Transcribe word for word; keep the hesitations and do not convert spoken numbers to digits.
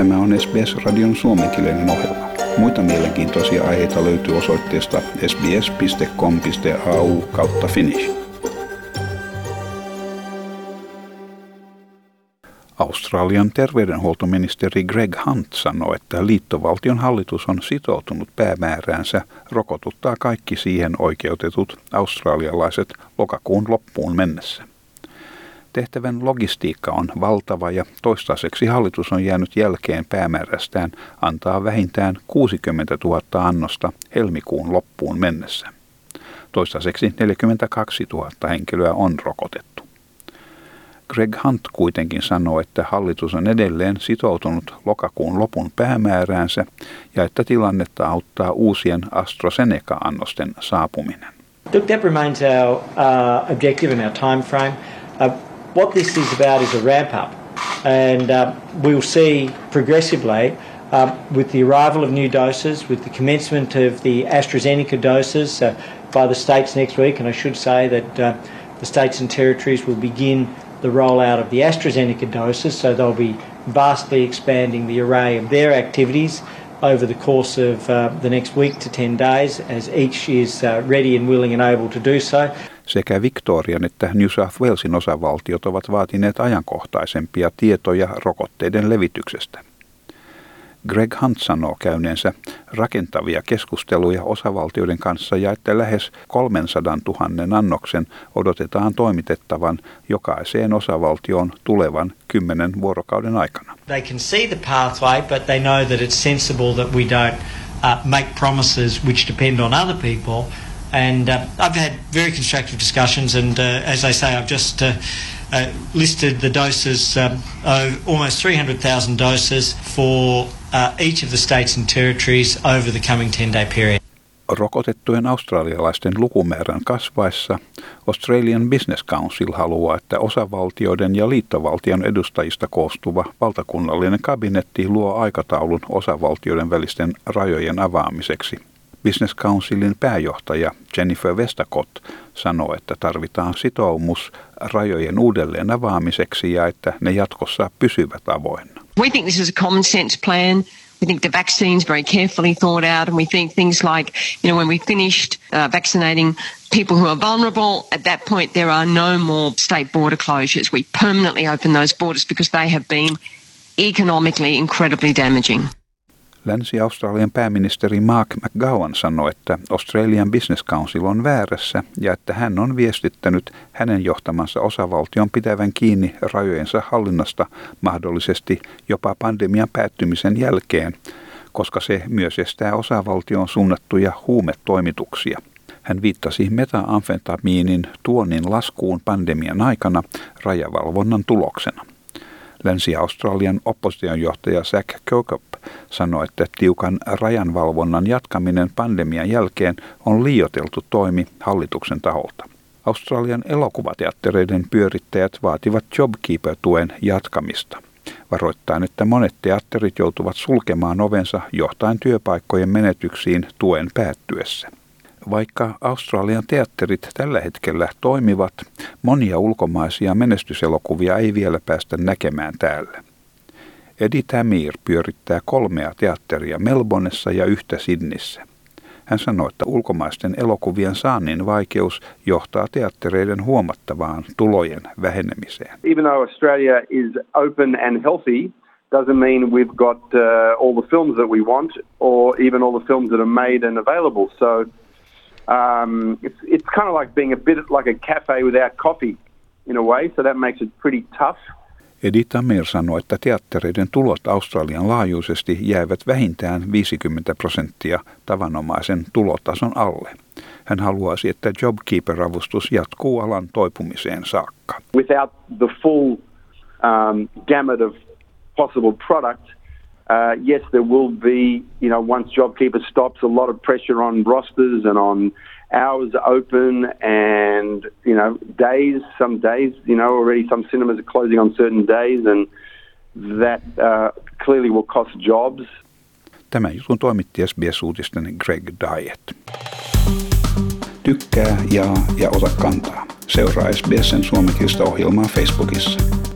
Tämä on S B S-radion suomenkielinen ohjelma. Muita mielenkiintoisia aiheita löytyy osoitteesta sbs piste com piste a u kautta finnish. Australian terveydenhuoltoministeri Greg Hunt sanoi, että liittovaltion hallitus on sitoutunut päämääräänsä rokotuttaa kaikki siihen oikeutetut australialaiset lokakuun loppuun mennessä. Tehtävän logistiikka on valtava ja toistaiseksi hallitus on jäänyt jälkeen päämäärästään antaa vähintään kuusikymmentätuhatta annosta helmikuun loppuun mennessä. Toistaiseksi neljäkymmentäkaksituhatta henkilöä on rokotettu. Greg Hunt kuitenkin sanoo, että hallitus on edelleen sitoutunut lokakuun lopun päämääräänsä ja että tilannetta auttaa uusien AstraZeneca-annosten saapuminen. Look, that remains our uh, objective and our time frame. Uh, what this is about is a ramp up, and uh, we'll see progressively uh, with the arrival of new doses, with the commencement of the AstraZeneca doses uh, by the states next week, and I should say that uh, the states and territories will begin the rollout of the AstraZeneca doses, so they'll be vastly expanding the array of their activities over the course of uh, the next week to ten days, as each is uh, ready and willing and able to do so. Sekä Victorian että New South Walesin osavaltiot ovat vaatineet ajankohtaisempia tietoja rokotteiden levityksestä. Greg Hunt sanoo käyneensä rakentavia keskusteluja osavaltioiden kanssa ja että lähes kolmesataatuhatta annoksen odotetaan toimitettavan jokaiseen osavaltioon tulevan kymmenen vuorokauden aikana. They can see the pathway, but they know that it's sensible that we don't uh, make promises which depend on other people. And uh, I've had very constructive discussions, and uh, as I say, I've just uh, uh, listed the doses, uh, uh, almost three hundred thousand doses for uh, each of the states and territories over the coming ten-day period. Rokotettujen australialaisten lukumäärän kasvaessa Australian Business Council haluaa, että osavaltioiden ja liittovaltion edustajista koostuva valtakunnallinen kabinetti luo aikataulun osavaltioiden välisten rajojen avaamiseksi. Business Councilin pääjohtaja Jennifer Westacott sanoo, että tarvitaan sitoumus rajojen uudelleen avaamiseksi ja että ne jatkossa pysyvät avoinna. We think this is a common sense plan. We think the vaccines very carefully thought out, and we think things like, you know, when we finished uh, vaccinating people who are vulnerable, at that point there are no more state border closures. We permanently open those borders because they have been economically incredibly damaging. Länsi-Australian pääministeri Mark McGowan sanoi, että Australian Business Council on väärässä ja että hän on viestittänyt hänen johtamansa osavaltion pitävän kiinni rajojensa hallinnasta mahdollisesti jopa pandemian päättymisen jälkeen, koska se myös estää osavaltioon suunnattuja huumetoimituksia. Hän viittasi metaamfetamiinin tuonnin laskuun pandemian aikana rajavalvonnan tuloksena. Länsi-Australian oppositionjohtaja Zach Cook sanoi, että tiukan rajanvalvonnan jatkaminen pandemian jälkeen on liioiteltu toimi hallituksen taholta. Australian elokuvateattereiden pyörittäjät vaativat JobKeeper-tuen jatkamista, varoittaen, että monet teatterit joutuvat sulkemaan ovensa johtaen työpaikkojen menetyksiin tuen päättyessä. Vaikka Australian teatterit tällä hetkellä toimivat, monia ulkomaisia menestyselokuvia ei vielä päästä näkemään täällä. Eddie Tamir pyörittää kolmea teatteria Melbournessa ja yhtä Sydneyssä. Hän sanoi, että ulkomaisten elokuvien saannin vaikeus johtaa teattereiden huomattavaan tulojen vähenemiseen. Even though Australia is open and healthy, doesn't mean we've got uh, all the films that we want or even all the films that are made and available. So um, it's, it's kind of like being a bit like a cafe without coffee in a way, so that makes it pretty tough. Eddie Tamir sanoi, että teattereiden tulot Australian laajuisesti jäävät vähintään viisikymmentä prosenttia tavanomaisen tulotason alle. Hän haluaisi, että JobKeeper-avustus jatkuu alan toipumiseen saakka. Without the full um, gamut of possible product, uh, yes, there will be, you know, once JobKeeper stops, a lot of pressure on rosters and on hours open and, you know, days, some days, you know, already some cinemas are closing on certain days and that uh, clearly will cost jobs. Tämän jutun toimitti S B S-uutisten Greg Diet. Tykkää, jaa ja ota kantaa. Seuraa S B S:n suomenkielistä ohjelmaa Facebookissa.